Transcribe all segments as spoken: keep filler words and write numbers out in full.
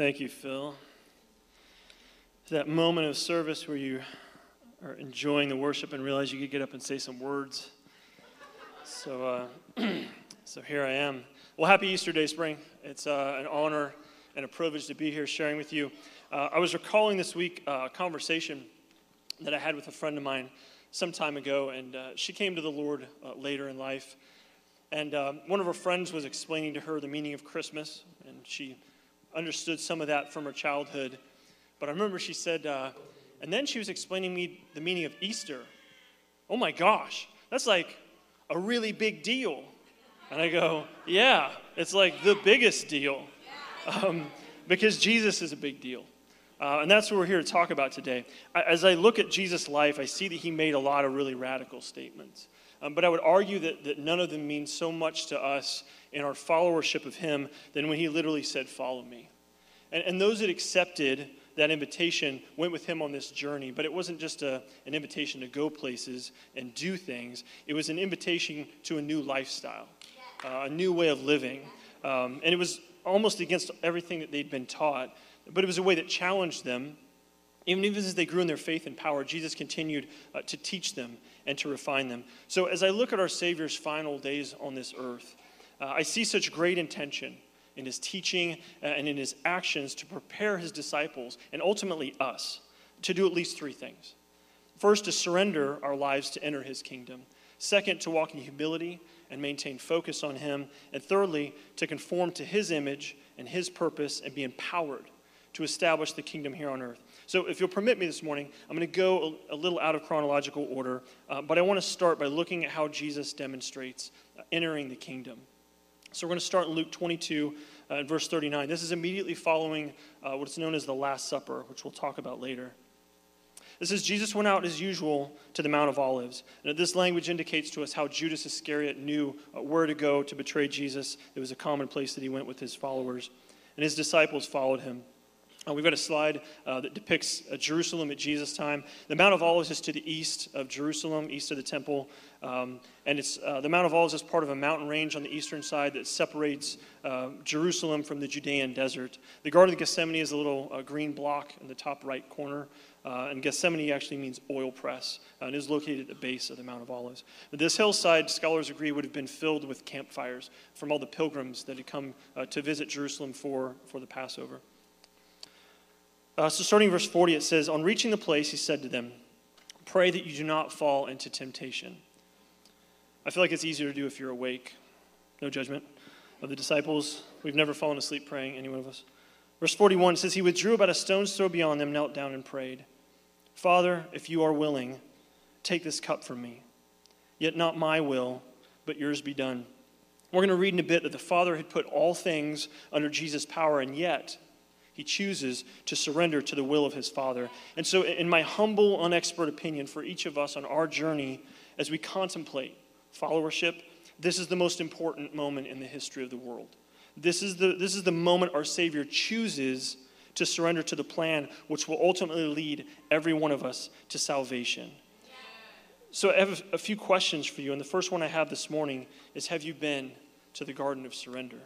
Thank you, Phil. That moment of service where you are enjoying the worship and realize you could get up and say some words. So, uh, so here I am. Well, happy Easter, Dayspring. It's uh, an honor and a privilege to be here sharing with you. Uh, I was recalling this week uh, a conversation that I had with a friend of mine some time ago, and uh, she came to the Lord uh, later in life. And uh, one of her friends was explaining to her the meaning of Christmas, and she understood some of that from her childhood. But I remember she said, uh, and then she was explaining me the meaning of Easter. Oh my gosh, that's like a really big deal. And I go, yeah, it's like the biggest deal. Um, because Jesus is a big deal. Uh, and that's what we're here to talk about today. As I look at Jesus' life, I see that he made a lot of really radical statements. Um, but I would argue that, that none of them mean so much to us in our followership of him than when he literally said, follow me. And, and those that accepted that invitation went with him on this journey. But it wasn't just a, an invitation to go places and do things. It was an invitation to a new lifestyle, uh, a new way of living. Um, and it was almost against everything that they'd been taught. But it was a way that challenged them. Even, even as they grew in their faith and power, Jesus continued uh, to teach them and to refine them. So as I look at our Savior's final days on this earth, uh, I see such great intention in his teaching and in his actions to prepare his disciples, and ultimately us, to do at least three things. First, to surrender our lives to enter his kingdom. Second, to walk in humility and maintain focus on him. And thirdly, to conform to his image and his purpose and be empowered to establish the kingdom here on earth. So if you'll permit me this morning, I'm going to go a, a little out of chronological order, uh, but I want to start by looking at how Jesus demonstrates uh, entering the kingdom. So we're going to start in Luke twenty-two, uh, verse thirty-nine. This is immediately following uh, what's known as the Last Supper, which we'll talk about later. This is, Jesus went out as usual to the Mount of Olives. And this language indicates to us how Judas Iscariot knew uh, where to go to betray Jesus. It was a common place that he went with his followers. And his disciples followed him. Uh, we've got a slide uh, that depicts uh, Jerusalem at Jesus' time. The Mount of Olives is to the east of Jerusalem, east of the temple. Um, and it's uh, the Mount of Olives is part of a mountain range on the eastern side that separates uh, Jerusalem from the Judean desert. The Garden of Gethsemane is a little uh, green block in the top right corner. Uh, and Gethsemane actually means oil press, uh, and is located at the base of the Mount of Olives. But this hillside, scholars agree, would have been filled with campfires from all the pilgrims that had come uh, to visit Jerusalem for, for the Passover. Uh, so starting in verse forty, it says, on reaching the place, he said to them, pray that you do not fall into temptation. I feel like it's easier to do if you're awake. No judgment of the disciples. We've never fallen asleep praying, any one of us. Verse forty-one, it says, he withdrew about a stone's throw beyond them, knelt down and prayed, Father, if you are willing, take this cup from me. Yet not my will, but yours be done. We're going to read in a bit that the Father had put all things under Jesus' power, and yet he chooses to surrender to the will of his Father. And so in my humble, unexpert opinion, for each of us on our journey, as we contemplate followership, this is the most important moment in the history of the world. This is the, this is the moment our Savior chooses to surrender to the plan, which will ultimately lead every one of us to salvation. Yeah. So I have a few questions for you, and the first one I have this morning is, have you been to the Garden of Surrender?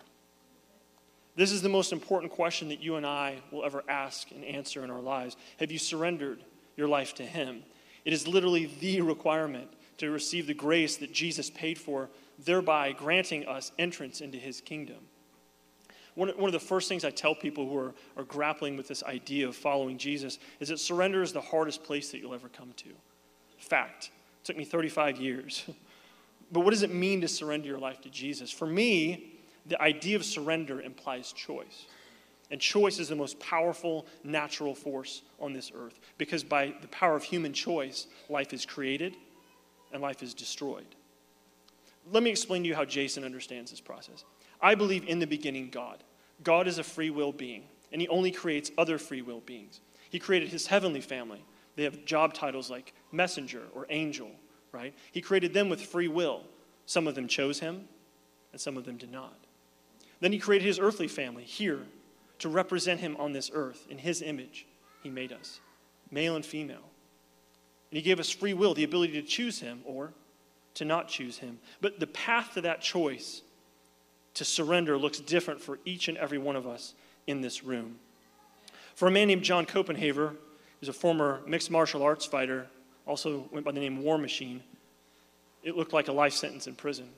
This is the most important question that you and I will ever ask and answer in our lives. Have you surrendered your life to him? It is literally the requirement to receive the grace that Jesus paid for, thereby granting us entrance into his kingdom. One of the first things I tell people who are, are grappling with this idea of following Jesus is that surrender is the hardest place that you'll ever come to. Fact. It took me thirty-five years. But what does it mean to surrender your life to Jesus? For me, the idea of surrender implies choice. And choice is the most powerful natural force on this earth, because by the power of human choice, life is created and life is destroyed. Let me explain to you how Jason understands this process. I believe in the beginning God. God is a free will being, and he only creates other free will beings. He created his heavenly family. They have job titles like messenger or angel, right? He created them with free will. Some of them chose him, and some of them did not. Then he created his earthly family here to represent him on this earth. In his image, he made us, male and female. And he gave us free will, the ability to choose him or to not choose him. But the path to that choice, to surrender, looks different for each and every one of us in this room. for a man named John Copenhaver, who's a former mixed martial arts fighter, also went by the name War Machine. It looked like a life sentence in prison.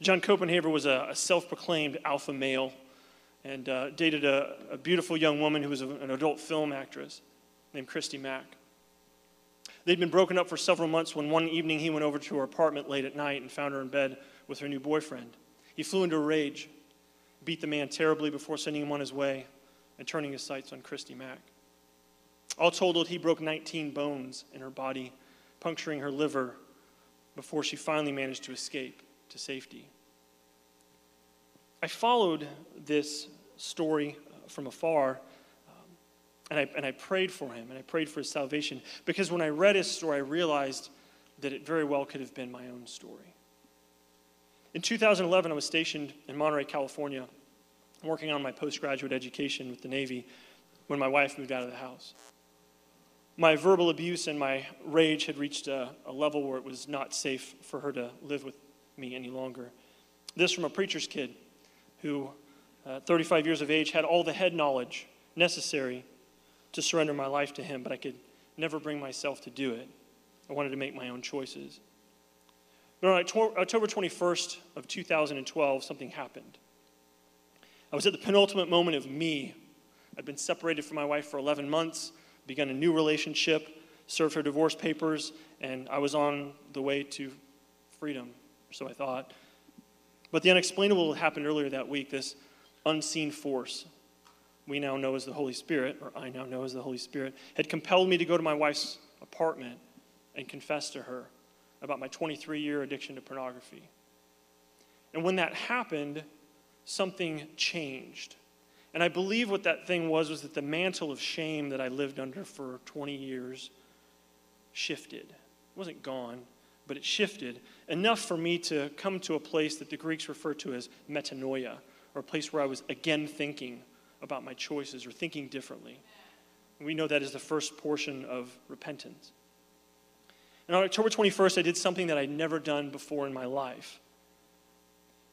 John Copenhaver was a, a self-proclaimed alpha male and uh, dated a, a beautiful young woman who was a, an adult film actress named Christy Mack. They'd been broken up for several months when one evening he went over to her apartment late at night and found her in bed with her new boyfriend. He flew into a rage, beat the man terribly before sending him on his way and turning his sights on Christy Mack. All told, he broke nineteen bones in her body, puncturing her liver before she finally managed to escape to safety. I followed this story from afar, um, and, I, and I prayed for him, and I prayed for his salvation, because when I read his story, I realized that it very well could have been my own story. In two thousand eleven, I was stationed in Monterey, California, working on my postgraduate education with the Navy when my wife moved out of the house. My verbal abuse and my rage had reached a, a level where it was not safe for her to live with me any longer. This from a preacher's kid who, uh, thirty-five years of age, had all the head knowledge necessary to surrender my life to him, but I could never bring myself to do it. I wanted to make my own choices. But on October twenty-first of two thousand twelve, something happened. I was at the penultimate moment of me. I'd been separated from my wife for eleven months, begun a new relationship, served her divorce papers, and I was on the way to freedom, so I thought. But the unexplainable happened earlier that week, this unseen force we now know as the Holy Spirit, or I now know as the Holy Spirit, had compelled me to go to my wife's apartment and confess to her about my twenty-three-year addiction to pornography. And when that happened, something changed. And I believe what that thing was was that the mantle of shame that I lived under for twenty years shifted. It wasn't gone, but it shifted enough for me to come to a place that the Greeks refer to as metanoia, or a place where I was again thinking about my choices or thinking differently. And we know that is the first portion of repentance. And on October twenty-first, I did something that I'd never done before in my life.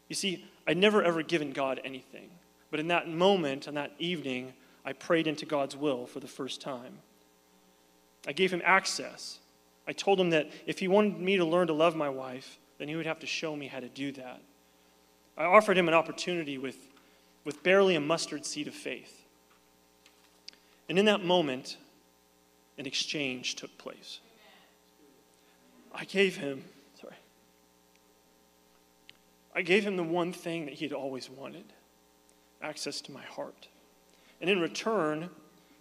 You see, I'd never ever given God anything. But in that moment, on that evening, I prayed into God's will for the first time. I gave him access. I told him that if he wanted me to learn to love my wife, then he would have to show me how to do that. I offered him an opportunity with, with barely a mustard seed of faith. And in that moment, an exchange took place. I gave him, sorry, I gave him the one thing that he had always wanted. Access to my heart. And in return,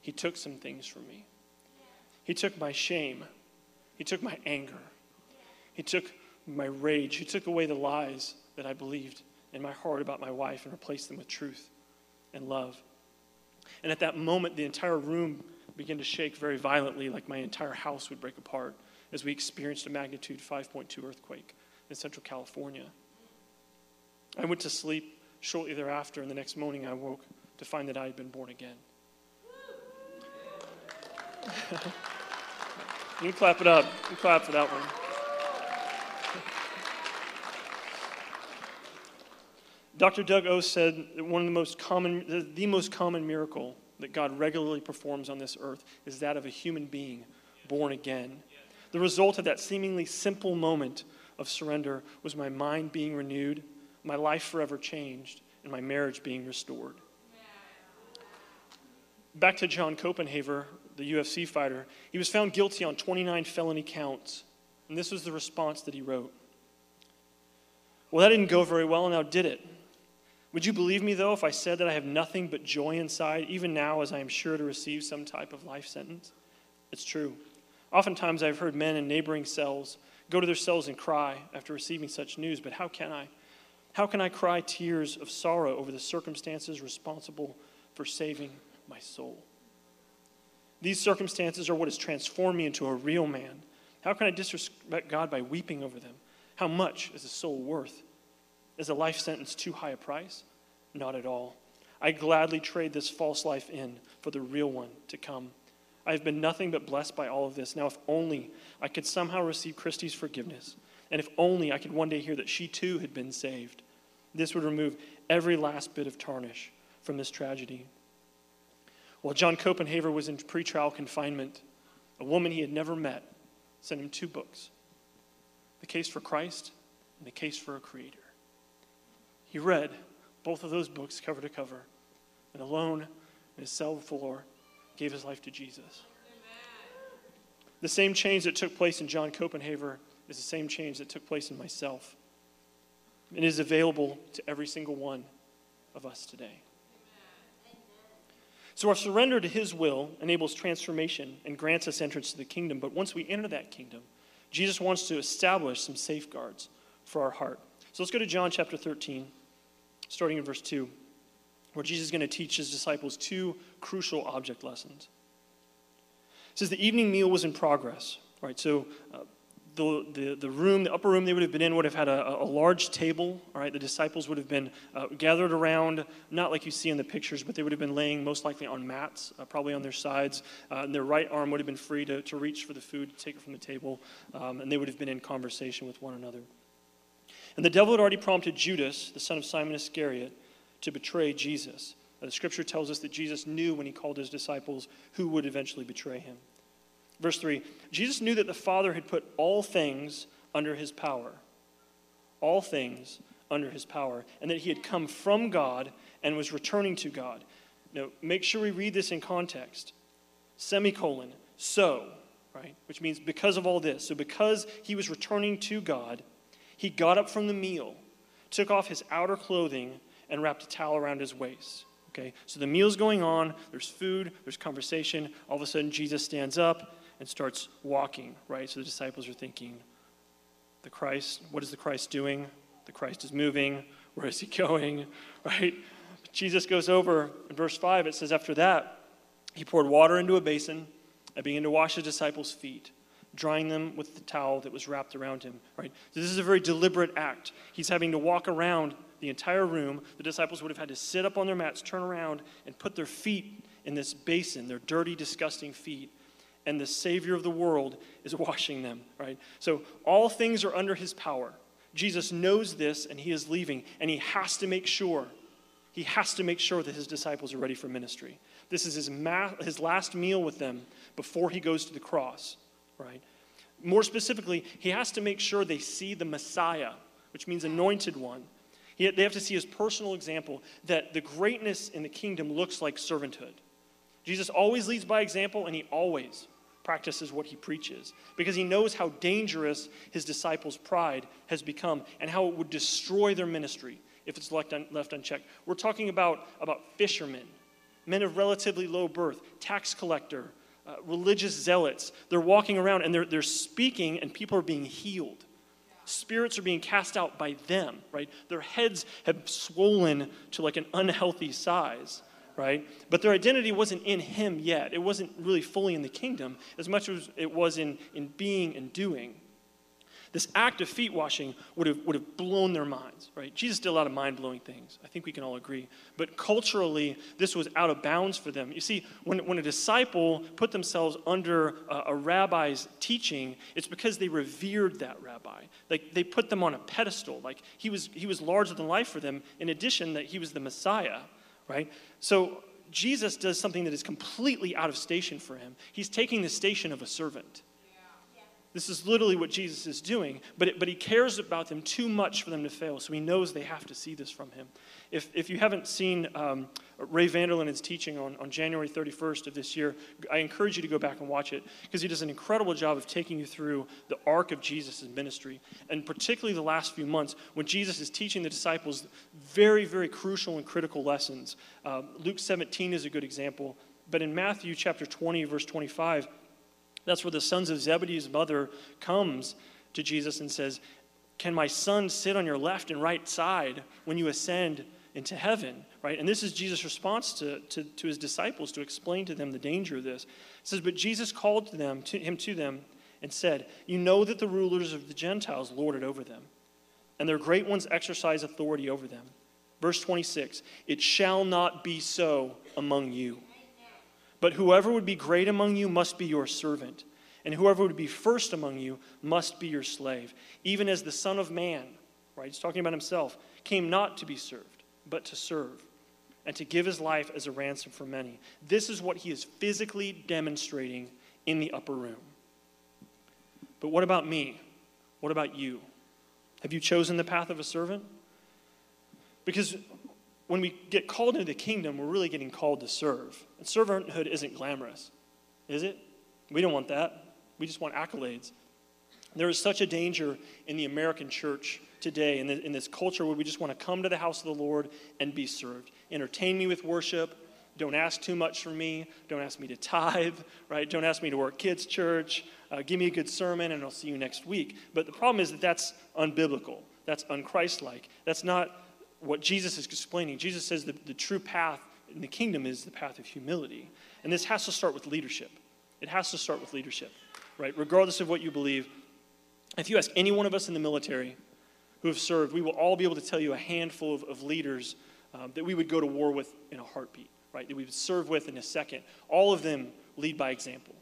he took some things from me. He took my shame. He took my anger. He took my rage. He took away the lies that I believed in my heart about my wife and replaced them with truth and love. And at that moment, the entire room began to shake very violently, like my entire house would break apart as we experienced a magnitude five point two earthquake in Central California. I went to sleep shortly thereafter, and the next morning I woke to find that I had been born again. You clap it up. You clap for that one. Doctor Doug O said that one of the most common, the, the most common miracle that God regularly performs on this earth is that of a human being born again. The result of that seemingly simple moment of surrender was my mind being renewed, my life forever changed, and my marriage being restored. Back to John Copenhaver, the U F C fighter. He was found guilty on twenty-nine felony counts, and this was the response that he wrote. Well, that didn't go very well, and now did it. Would you believe me, though, if I said that I have nothing but joy inside, even now as I am sure to receive some type of life sentence? It's true. Oftentimes I've heard men in neighboring cells go to their cells and cry after receiving such news, but how can I? How can I cry tears of sorrow over the circumstances responsible for saving my soul? These circumstances are what has transformed me into a real man. How can I disrespect God by weeping over them? How much is a soul worth? Is a life sentence too high a price? Not at all. I gladly trade this false life in for the real one to come. I have been nothing but blessed by all of this. Now, if only I could somehow receive Christy's forgiveness, and if only I could one day hear that she too had been saved. This would remove every last bit of tarnish from this tragedy. While John Copenhaver was in pretrial confinement, a woman he had never met sent him two books, The Case for Christ and The Case for a Creator. He read both of those books cover to cover, and alone in his cell floor gave his life to Jesus. The same change that took place in John Copenhaver is the same change that took place in myself. It is available to every single one of us today. So our surrender to his will enables transformation and grants us entrance to the kingdom. But once we enter that kingdom, Jesus wants to establish some safeguards for our heart. So let's go to John chapter thirteen, starting in verse two, where Jesus is going to teach his disciples two crucial object lessons. It says the evening meal was in progress, right? So uh, the, the the room, the upper room they would have been in would have had a, a large table, all right? The disciples would have been uh, gathered around, not like you see in the pictures, but they would have been laying most likely on mats, uh, probably on their sides, uh, and their right arm would have been free to, to reach for the food, to take it from the table, um, and they would have been in conversation with one another. And the devil had already prompted Judas, the son of Simon Iscariot, to betray Jesus. Uh, the scripture tells us that Jesus knew when he called his disciples who would eventually betray him. Verse three, Jesus knew that the Father had put all things under his power. All things under his power. And that he had come from God and was returning to God. Now, make sure we read this in context. Semicolon, so, right? Which means because of all this. So because he was returning to God, he got up from the meal, took off his outer clothing, and wrapped a towel around his waist. Okay, so the meal's going on, there's food, there's conversation. All of a sudden, Jesus stands up and starts walking, right? So the disciples are thinking, the Christ, what is the Christ doing? The Christ is moving. Where is he going, right? Jesus goes over, in verse five, it says, after that, he poured water into a basin and began to wash his disciples' feet, drying them with the towel that was wrapped around him, right? So this is a very deliberate act. He's having to walk around the entire room. The disciples would have had to sit up on their mats, turn around, and put their feet in this basin, their dirty, disgusting feet. And the Savior of the world is washing them, right? So all things are under his power. Jesus knows this, and he is leaving. And he has to make sure, he has to make sure that his disciples are ready for ministry. This is his, ma- his last meal with them before he goes to the cross, right? More specifically, he has to make sure they see the Messiah, which means anointed one. Yet they have to see his personal example that the greatness in the kingdom looks like servanthood. Jesus always leads by example, and he always practices what he preaches because he knows how dangerous his disciples' pride has become and how it would destroy their ministry if it's left, un- left unchecked. We're talking about, about fishermen, men of relatively low birth, tax collector, uh, religious zealots. They're walking around, and they're, they're speaking, and people are being healed. Spirits are being cast out by them, right? Their heads have swollen to like an unhealthy size, right? But their identity wasn't in him yet. It wasn't really fully in the kingdom as much as it was in, in being and doing. This act of feet washing would have, would have blown their minds, right? Jesus did a lot of mind-blowing things. I think we can all agree. But culturally, this was out of bounds for them. You see, when, when a disciple put themselves under a, a rabbi's teaching, it's because they revered that rabbi. Like, they put them on a pedestal. Like, he was, he was larger than life for them, in addition that he was the Messiah, right? So Jesus does something that is completely out of station for him. He's taking the station of a servant. This is literally what Jesus is doing, but it, but he cares about them too much for them to fail, so he knows they have to see this from him. If if you haven't seen um, Ray Vanderlin's teaching on, on January thirty-first of this year, I encourage you to go back and watch it, because he does an incredible job of taking you through the arc of Jesus' ministry, and particularly the last few months when Jesus is teaching the disciples very, very crucial and critical lessons. Uh, Luke seventeen is a good example, but in Matthew chapter twenty, verse twenty-five, that's where the sons of Zebedee's mother comes to Jesus and says, can my son sit on your left and right side when you ascend into heaven? Right? And this is Jesus' response to, to, to his disciples to explain to them the danger of this. It says, but Jesus called to them, to him to them and said, you know that the rulers of the Gentiles lord it over them, and their great ones exercise authority over them. Verse twenty-six, it shall not be so among you. But whoever would be great among you must be your servant, and whoever would be first among you must be your slave, even as the Son of Man, right, he's talking about himself, came not to be served, but to serve, and to give his life as a ransom for many. This is what he is physically demonstrating in the upper room. But what about me? What about you? Have you chosen the path of a servant? Because when we get called into the kingdom, we're really getting called to serve. And servanthood isn't glamorous, is it? We don't want that. We just want accolades. There is such a danger in the American church today, in, the, in this culture where we just want to come to the house of the Lord and be served. Entertain me with worship. Don't ask too much from me. Don't ask me to tithe, right? Don't ask me to work kids' church. Uh, give me a good sermon, and I'll see you next week. But the problem is that that's unbiblical. That's unchristlike. That's not what Jesus is explaining. Jesus says that the true path in the kingdom is the path of humility. And this has to start with leadership. It has to start with leadership, right? Regardless of what you believe, if you ask any one of us in the military who have served, we will all be able to tell you a handful of, of leaders um, that we would go to war with in a heartbeat, right? That we would serve with in a second. All of them lead by example.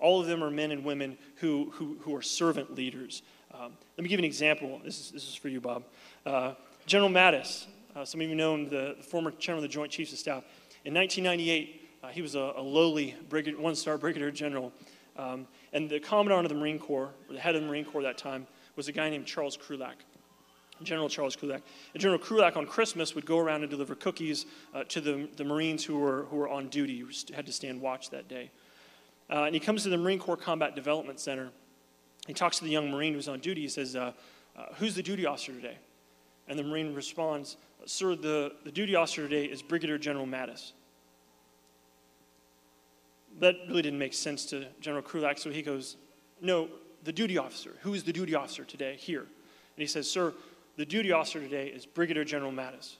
All of them are men and women who who, who are servant leaders. Um, let me give you an example. This is, this is for you, Bob. Uh, General Mattis, uh, some of you know him, the, the former chairman of the Joint Chiefs of Staff. In nineteen ninety-eight, uh, he was a, a lowly brigadier, one-star brigadier general. Um, and the commandant of the Marine Corps, or the head of the Marine Corps at that time, was a guy named Charles Krulak, General Charles Krulak. And General Krulak on Christmas would go around and deliver cookies uh, to the, the Marines who were, who were on duty, who had to stand watch that day. Uh, and he comes to the Marine Corps Combat Development Center. He talks to the young Marine who's on duty. He says, uh, uh, who's the duty officer today? And the Marine responds, sir, the, the duty officer today is Brigadier General Mattis. That really didn't make sense to General Krulak, so he goes, no, the duty officer. Who is the duty officer today here? And he says, sir, the duty officer today is Brigadier General Mattis.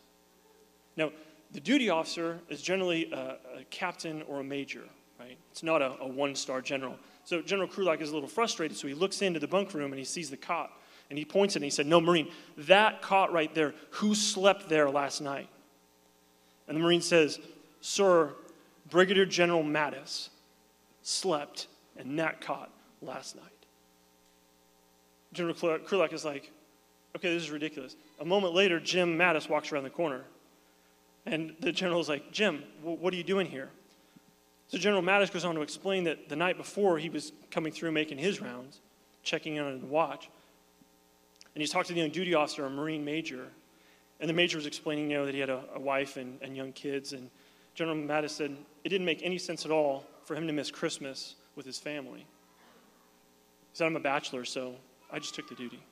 Now, the duty officer is generally a, a captain or a major, right? It's not a, a one-star general. So General Krulak is a little frustrated, so he looks into the bunk room and he sees the cot, and he points at it and he said, no, Marine, that cot right there, who slept there last night? And the Marine says, sir, Brigadier General Mattis slept in that cot last night. General Krulak is like, okay, this is ridiculous. A moment later, Jim Mattis walks around the corner. And the general's like, Jim, w- what are you doing here? So General Mattis goes on to explain that the night before he was coming through making his rounds, checking in on the watch. And he's talked to the young duty officer, a Marine major. And the major was explaining, you know, that he had a, a wife and, and young kids. And General Mattis said, it didn't make any sense at all for him to miss Christmas with his family. He said, I'm a bachelor, so I just took the duty.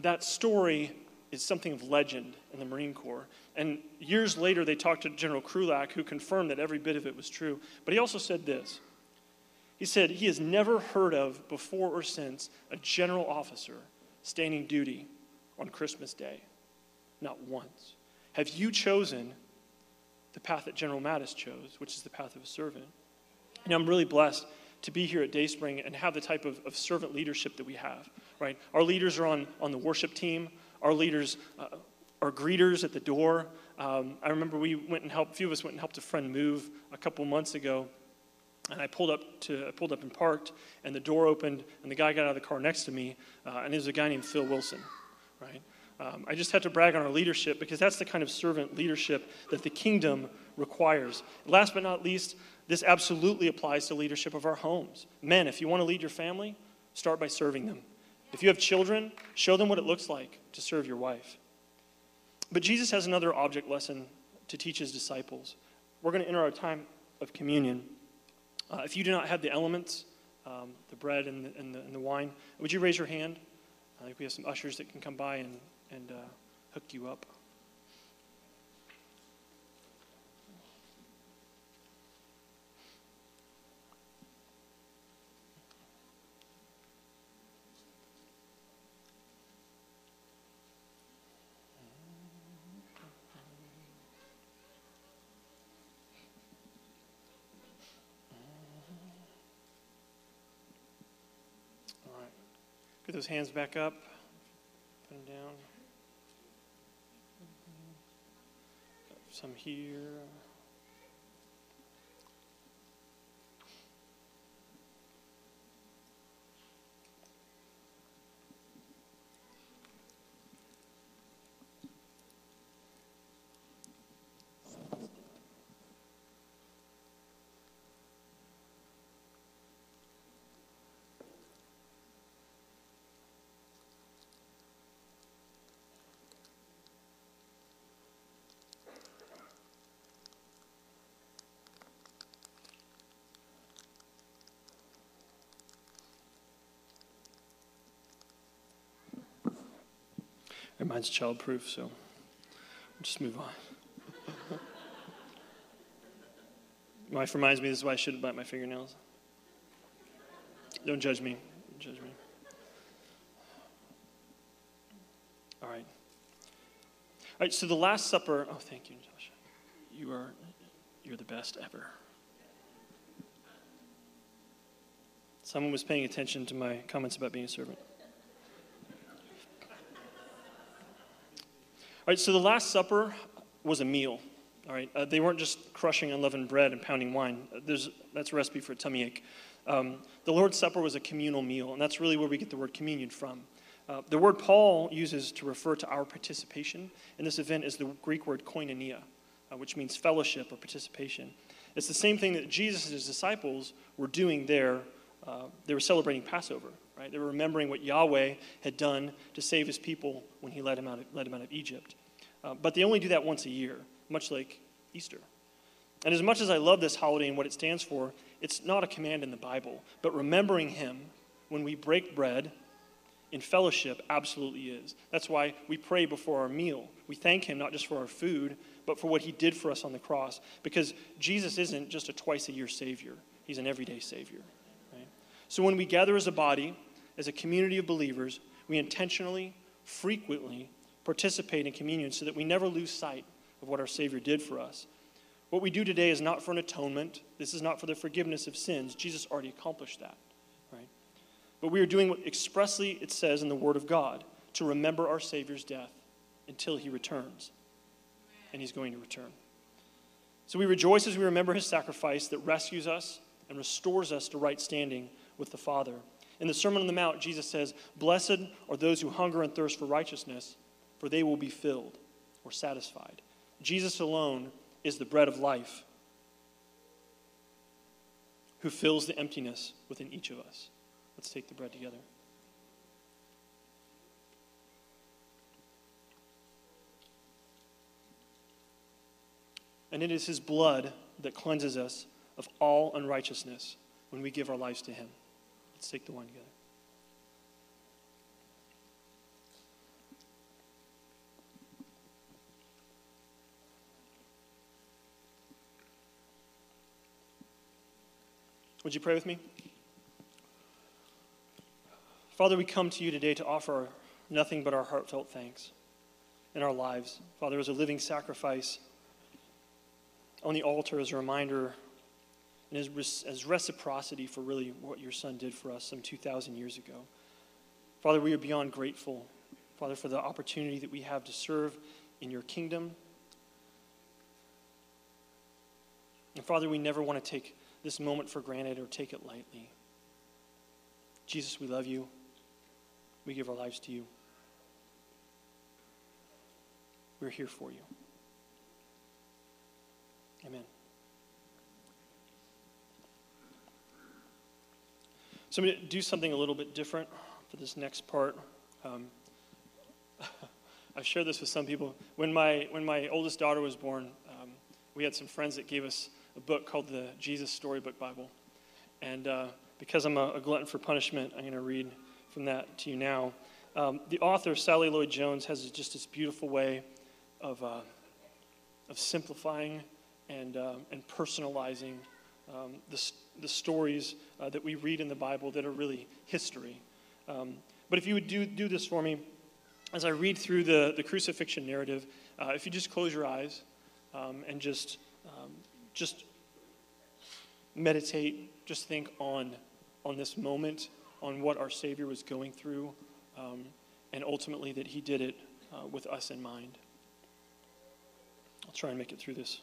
That story is something of legend in the Marine Corps. And years later, they talked to General Krulak, who confirmed that every bit of it was true. But he also said this. He said he has never heard of, before or since, a general officer standing duty on Christmas Day. Not once. Have you chosen the path that General Mattis chose, which is the path of a servant? And I'm really blessed to be here at Dayspring and have the type of, of servant leadership that we have, right? Our leaders are on, on the worship team. Our leaders uh, are greeters at the door. Um, I remember we went and helped, a few of us went and helped a friend move a couple months ago. And I pulled up to I pulled up and parked, and the door opened, and the guy got out of the car next to me, uh, and it was a guy named Phil Wilson, right? Um, I just had to brag on our leadership because that's the kind of servant leadership that the kingdom requires. Last but not least, this absolutely applies to leadership of our homes. Men, if you want to lead your family, start by serving them. If you have children, show them what it looks like to serve your wife. But Jesus has another object lesson to teach his disciples. We're going to enter our time of communion. Uh, if you do not have the elements, um, the bread and the, and, the, and the wine, would you raise your hand? I think we have some ushers that can come by and and uh, hook you up. All right. Get those hands back up. Put them down. Some here. mine's child-proof, so we'll just move on. My wife reminds me this is why I shouldn't bite my fingernails. Don't judge me. Don't judge me. All right. All right, so the Last Supper. Oh, thank you, Natasha. You are, you're the best ever. Someone was paying attention to my comments about being a servant. All right, so the Last Supper was a meal. All right, uh, they weren't just crushing unleavened bread and pounding wine. There's, that's a recipe for a tummy ache. Um, the Lord's Supper was a communal meal, and that's really where we get the word communion from. Uh, the word Paul uses to refer to our participation in this event is the Greek word koinonia, uh, which means fellowship or participation. It's the same thing that Jesus and his disciples were doing there. Uh, they were celebrating Passover, right? They were remembering what Yahweh had done to save his people when he led him out of, led him out of Egypt. Uh, but they only do that once a year, much like Easter. And as much as I love this holiday and what it stands for, it's not a command in the Bible, but remembering him when we break bread in fellowship absolutely is. That's why we pray before our meal. We thank him not just for our food, but for what he did for us on the cross, because Jesus isn't just a twice-a-year Savior. He's an everyday Savior. Right? So when we gather as a body, as a community of believers, we intentionally, frequently participate in communion so that we never lose sight of what our Savior did for us. What we do today is not for an atonement. This is not for the forgiveness of sins. Jesus already accomplished that, right? But we are doing what expressly it says in the Word of God, to remember our Savior's death until he returns. And he's going to return. So we rejoice as we remember his sacrifice that rescues us and restores us to right standing with the Father. In the Sermon on the Mount, Jesus says, "Blessed are those who hunger and thirst for righteousness, for they will be filled," or satisfied. Jesus alone is the bread of life, who fills the emptiness within each of us. Let's take the bread together. And it is his blood that cleanses us of all unrighteousness when we give our lives to him. Let's take the wine together. Would you pray with me? Father, we come to you today to offer nothing but our heartfelt thanks in our lives. Father, as a living sacrifice on the altar, as a reminder and as, as reciprocity for really what your son did for us some two thousand years ago. Father, we are beyond grateful, Father, for the opportunity that we have to serve in your kingdom. And Father, we never want to take this moment for granted or take it lightly. Jesus, we love you. We give our lives to you. We're here for you. Amen. So I'm going to do something a little bit different for this next part. Um, I've shared this with some people. When my, when my oldest daughter was born, um, we had some friends that gave us a book called the Jesus Storybook Bible. And uh, because I'm a, a glutton for punishment, I'm going to read from that to you now. Um, the author, Sally Lloyd-Jones, has just this beautiful way of uh, of simplifying and um, and personalizing um, the, the stories uh, that we read in the Bible that are really history. Um, but if you would do, do this for me, as I read through the, the crucifixion narrative, uh, if you just close your eyes um, and just... Um, Just meditate, just think on, on this moment, on what our Savior was going through, um, and ultimately that he did it uh, with us in mind. I'll try and make it through this.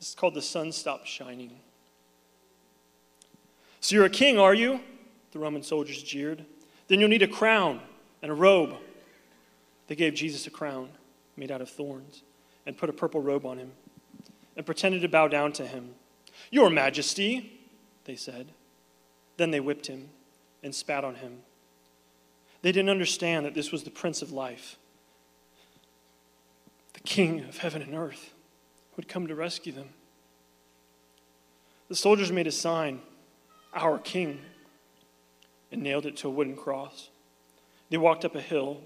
This is called "The Sun Stopped Shining." "So you're a king, are you?" the Roman soldiers jeered. "Then you'll need a crown and a robe." They gave Jesus a crown made out of thorns and put a purple robe on him, and pretended to bow down to him. "Your Majesty," they said. Then they whipped him and spat on him. They didn't understand that this was the Prince of Life, the King of heaven and earth, who had come to rescue them. The soldiers made a sign, "Our King," and nailed it to a wooden cross. They walked up a hill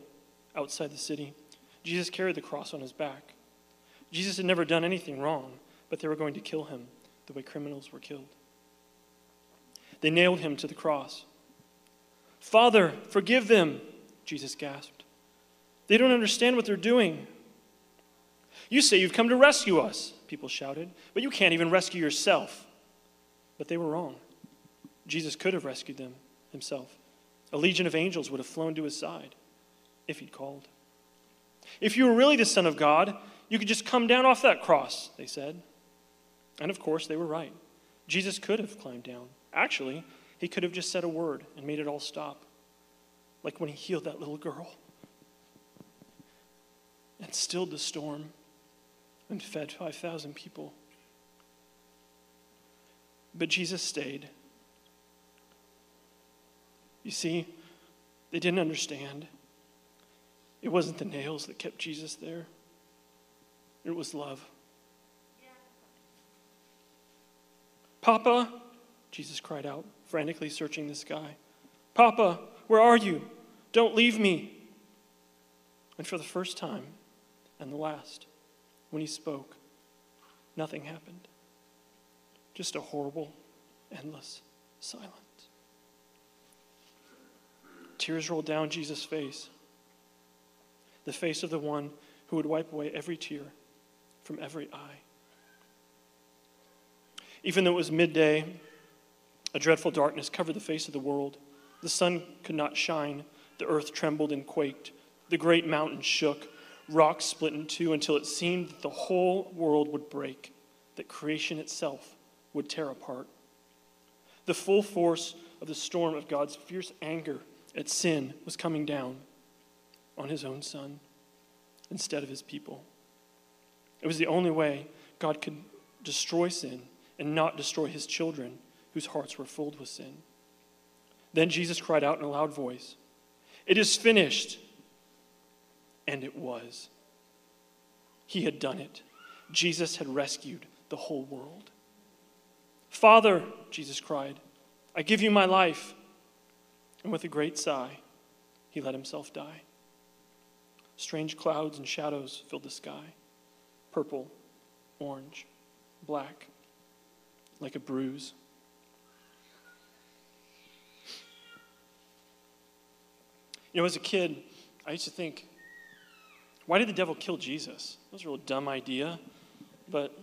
outside the city. Jesus carried the cross on his back. Jesus had never done anything wrong, but they were going to kill him the way criminals were killed. They nailed him to the cross. "Father, forgive them," Jesus gasped. "They don't understand what they're doing." "You say you've come to rescue us," people shouted, "but you can't even rescue yourself." But they were wrong. Jesus could have rescued them himself. A legion of angels would have flown to his side if he'd called. "If you were really the Son of God, you could just come down off that cross," they said. And of course, they were right. Jesus could have climbed down. Actually, he could have just said a word and made it all stop. Like when he healed that little girl and stilled the storm and fed five thousand people. But Jesus stayed. You see, they didn't understand. It wasn't the nails that kept Jesus there. It was love. Yeah. "Papa," Jesus cried out, frantically searching the sky. "Papa, where are you? Don't leave me." And for the first time and the last, when he spoke, nothing happened. Just a horrible, endless silence. Tears rolled down Jesus' face, the face of the one who would wipe away every tear from every eye. Even though it was midday, a dreadful darkness covered the face of the world. The sun could not shine. The earth trembled and quaked. The great mountain shook. Rocks split in two until it seemed that the whole world would break, that creation itself would tear apart. The full force of the storm of God's fierce anger at sin was coming down on his own son instead of his people. It was the only way God could destroy sin and not destroy his children whose hearts were filled with sin. Then Jesus cried out in a loud voice, "It is finished." And it was. He had done it. Jesus had rescued the whole world. "Father," Jesus cried, "I give you my life." And with a great sigh, he let himself die. Strange clouds and shadows filled the sky, purple, orange, black, like a bruise. You know, as a kid, I used to think, why did the devil kill Jesus? That was a real dumb idea. But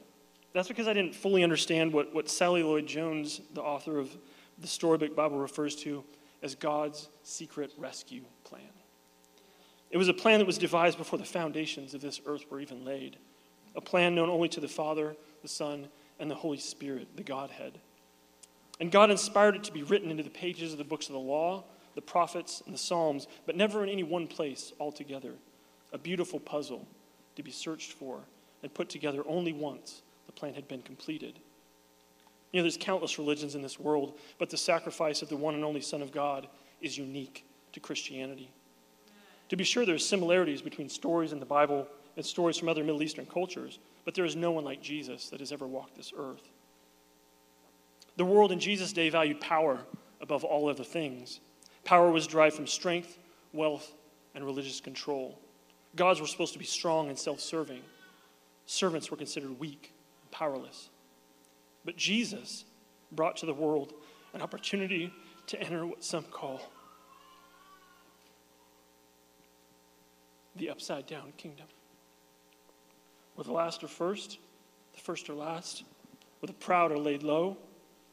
that's because I didn't fully understand what, what Sally Lloyd-Jones, the author of the Storybook Bible, refers to as God's secret rescue plan. It was a plan that was devised before the foundations of this earth were even laid, a plan known only to the Father, the Son, and the Holy Spirit, the Godhead. And God inspired it to be written into the pages of the books of the law, the prophets, and the Psalms, but never in any one place altogether. A beautiful puzzle to be searched for and put together only once the plan had been completed. You know, there's countless religions in this world, but the sacrifice of the one and only Son of God is unique to Christianity. To be sure, there's similarities between stories in the Bible and stories from other Middle Eastern cultures, but there is no one like Jesus that has ever walked this earth. The world in Jesus' day valued power above all other things. Power was derived from strength, wealth, and religious control. Gods were supposed to be strong and self-serving. Servants were considered weak and powerless. But Jesus brought to the world an opportunity to enter what some call the upside-down kingdom, where the last are first, the first are last, where the proud are laid low,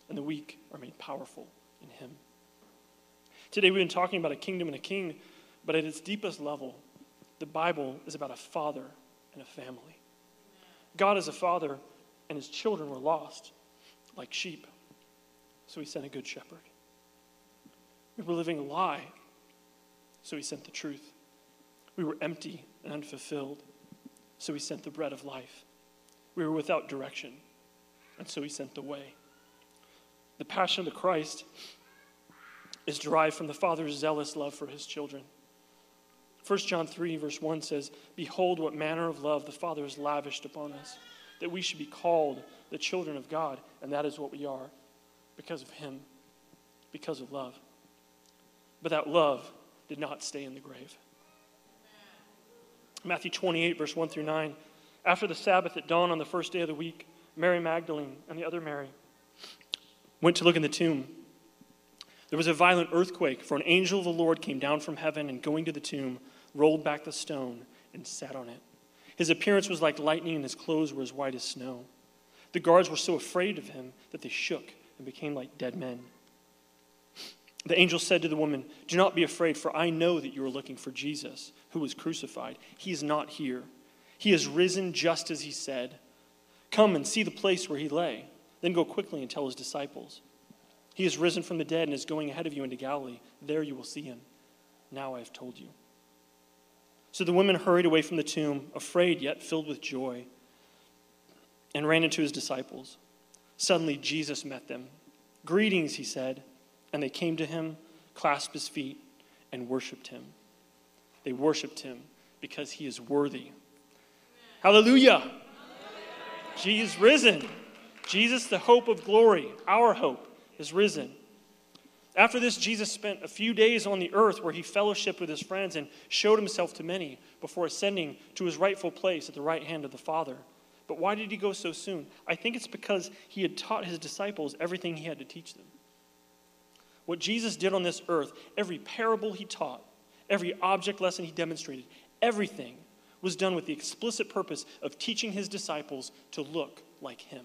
and the weak are made powerful in him. Today we've been talking about a kingdom and a king, but at its deepest level, the Bible is about a father and a family. God is a father, and his children were lost, like sheep. So he sent a good shepherd. We were living a lie, so he sent the truth. We were empty and unfulfilled, so he sent the bread of life. We were without direction, and so he sent the way. The passion of the Christ is derived from the Father's zealous love for his children. First John three, verse one says, "Behold what manner of love the Father has lavished upon us, that we should be called the children of God, and that is what we are, because of him, because of love." But that love did not stay in the grave. Matthew twenty-eight, verse one through nine. After the Sabbath at dawn on the first day of the week, Mary Magdalene and the other Mary went to look in the tomb. There was a violent earthquake, for an angel of the Lord came down from heaven and, going to the tomb, rolled back the stone and sat on it. His appearance was like lightning, and his clothes were as white as snow. The guards were so afraid of him that they shook and became like dead men. The angel said to the woman, "Do not be afraid, for I know that you are looking for Jesus, who was crucified. He is not here. He is risen just as he said. Come and see the place where he lay. Then go quickly and tell his disciples. He is risen from the dead and is going ahead of you into Galilee. There you will see him. Now I have told you." So the women hurried away from the tomb, afraid yet filled with joy, and ran into his disciples. Suddenly Jesus met them. "Greetings," he said, and they came to him, clasped his feet, and worshiped him. They worshiped him because he is worthy. Hallelujah! Hallelujah. He is risen. Jesus, the hope of glory, our hope, is risen. After this, Jesus spent a few days on the earth where he fellowshiped with his friends and showed himself to many before ascending to his rightful place at the right hand of the Father. But why did he go so soon? I think it's because he had taught his disciples everything he had to teach them. What Jesus did on this earth, every parable he taught, every object lesson he demonstrated, everything was done with the explicit purpose of teaching his disciples to look like him,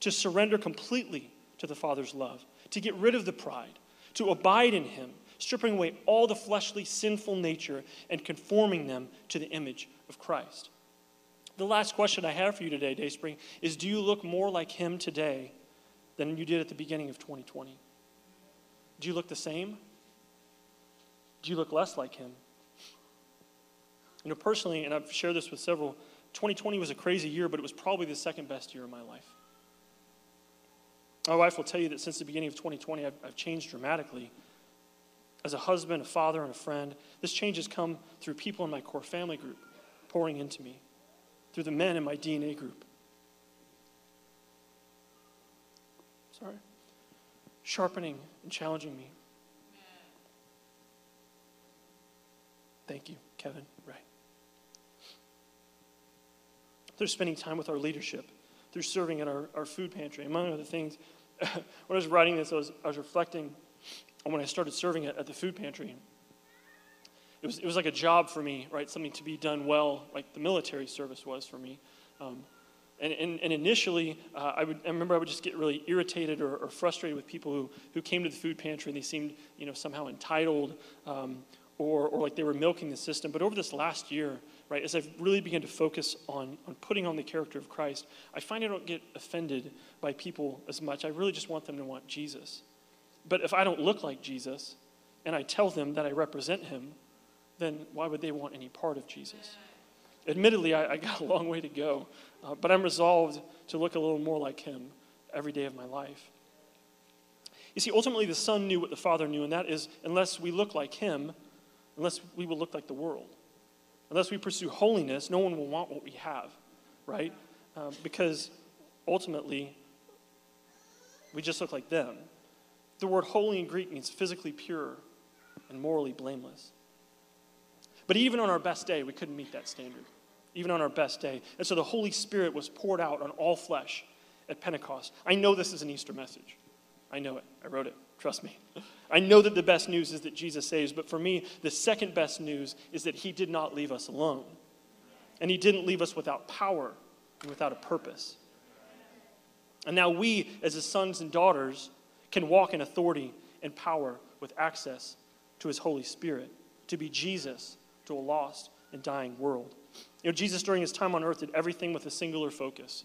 to surrender completely to the Father's love, to get rid of the pride, to abide in him, stripping away all the fleshly, sinful nature and conforming them to the image of Christ. The last question I have for you today, Dayspring, is do you look more like him today than you did at the beginning of twenty twenty? Do you look the same? Do you look less like him? You know, personally, and I've shared this with several, twenty twenty was a crazy year, but it was probably the second best year of my life. My wife will tell you that since the beginning of twenty twenty, I've, I've changed dramatically. As a husband, a father, and a friend, this change has come through people in my core family group pouring into me, through the men in my D N A group. Sorry. Sharpening and challenging me. Thank you, Kevin Wright. Through spending time with our leadership, through serving at our, our food pantry. Among other things, when I was writing this, I was, I was reflecting on when I started serving at, at the food pantry. It was, it was like a job for me, right? Something to be done well, like the military service was for me. Um, and, and, and initially, uh, I would I remember I would just get really irritated or, or frustrated with people who, who came to the food pantry and they seemed, you know, somehow entitled um, or, or like they were milking the system. But over this last year, right, as I've really begun to focus on, on putting on the character of Christ, I find I don't get offended by people as much. I really just want them to want Jesus. But if I don't look like Jesus and I tell them that I represent him, then why would they want any part of Jesus? Admittedly, I, I got a long way to go, uh, but I'm resolved to look a little more like him every day of my life. You see, ultimately the Son knew what the Father knew, and that is, unless we look like him, unless we will look like the world. Unless we pursue holiness, no one will want what we have, right? Um, because ultimately, we just look like them. The word holy in Greek means physically pure and morally blameless. But even on our best day, we couldn't meet that standard. Even on our best day. And so the Holy Spirit was poured out on all flesh at Pentecost. I know this is an Easter message. I know it. I wrote it. Trust me. I know that the best news is that Jesus saves, but for me, the second best news is that he did not leave us alone. And he didn't leave us without power and without a purpose. And now we, as his sons and daughters, can walk in authority and power with access to his Holy Spirit, to be Jesus to a lost and dying world. You know, Jesus during his time on earth did everything with a singular focus.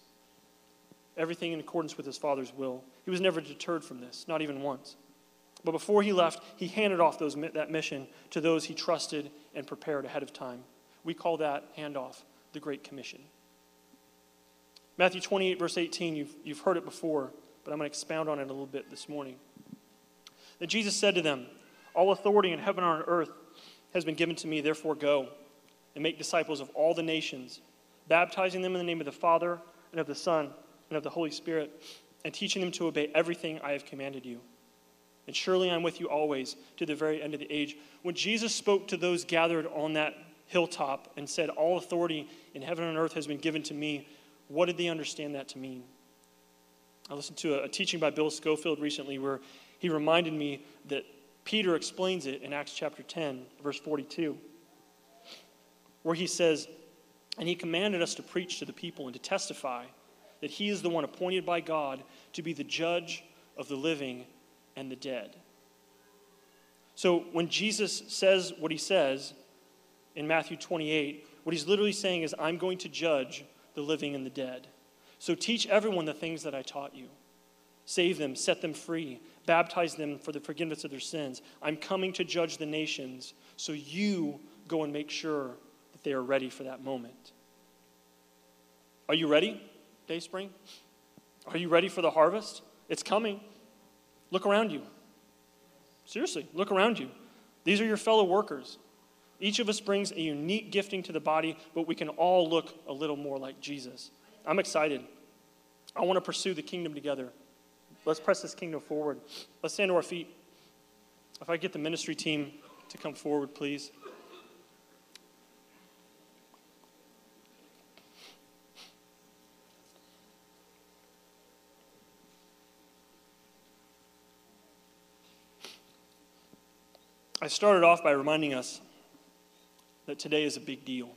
Everything in accordance with his Father's will. He was never deterred from this, not even once. But before he left, he handed off those, that mission to those he trusted and prepared ahead of time. We call that handoff the Great Commission. Matthew twenty-eight, verse eighteen, you've, you've heard it before, but I'm going to expound on it a little bit this morning. Then Jesus said to them, "All authority in heaven and on earth has been given to me, therefore go and make disciples of all the nations, baptizing them in the name of the Father and of the Son and of the Holy Spirit, and teaching them to obey everything I have commanded you. and surely I'm with you always to the very end of the age. When Jesus spoke to those gathered on that hilltop and said, all authority in heaven and earth has been given to me, what did they understand that to mean? I listened to a, a teaching by Bill Schofield recently where he reminded me that Peter explains it in Acts chapter ten, verse forty-two, where he says, and he commanded us to preach to the people and to testify that he is the one appointed by God to be the judge of the living and the dead. So when Jesus says what he says in Matthew twenty-eight, what he's literally saying is, I'm going to judge the living and the dead. So teach everyone the things that I taught you. Save them, set them free, baptize them for the forgiveness of their sins. I'm coming to judge the nations, so you go and make sure that they are ready for that moment. Are you ready, Dayspring? Are you ready for the harvest? It's coming. Look around you. Seriously, look around you. These are your fellow workers. Each of us brings a unique gifting to the body, but we can all look a little more like Jesus. I'm excited. I want to pursue the kingdom together. Let's press this kingdom forward. Let's stand to our feet. If I get the ministry team to come forward, please. I started off by reminding us that today is a big deal.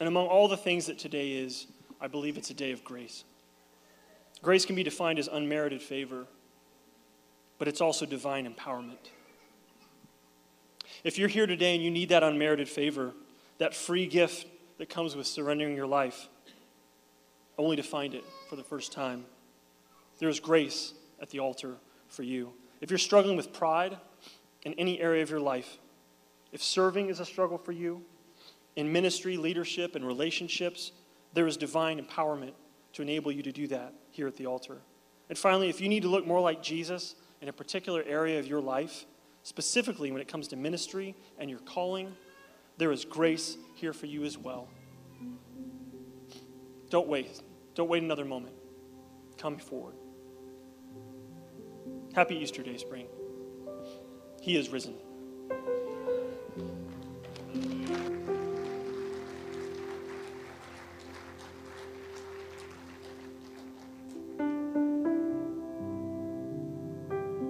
And among all the things that today is, I believe it's a day of grace. Grace can be defined as unmerited favor, but it's also divine empowerment. If you're here today and you need that unmerited favor, that free gift that comes with surrendering your life, only to find it for the first time, there is grace at the altar for you. If you're struggling with pride in any area of your life, if serving is a struggle for you, in ministry, leadership, and relationships, there is divine empowerment to enable you to do that here at the altar. And finally, if you need to look more like Jesus in a particular area of your life, specifically when it comes to ministry and your calling, there is grace here for you as well. Don't wait. Don't wait another moment. Come forward. Happy Easter, Dayspring. He is risen.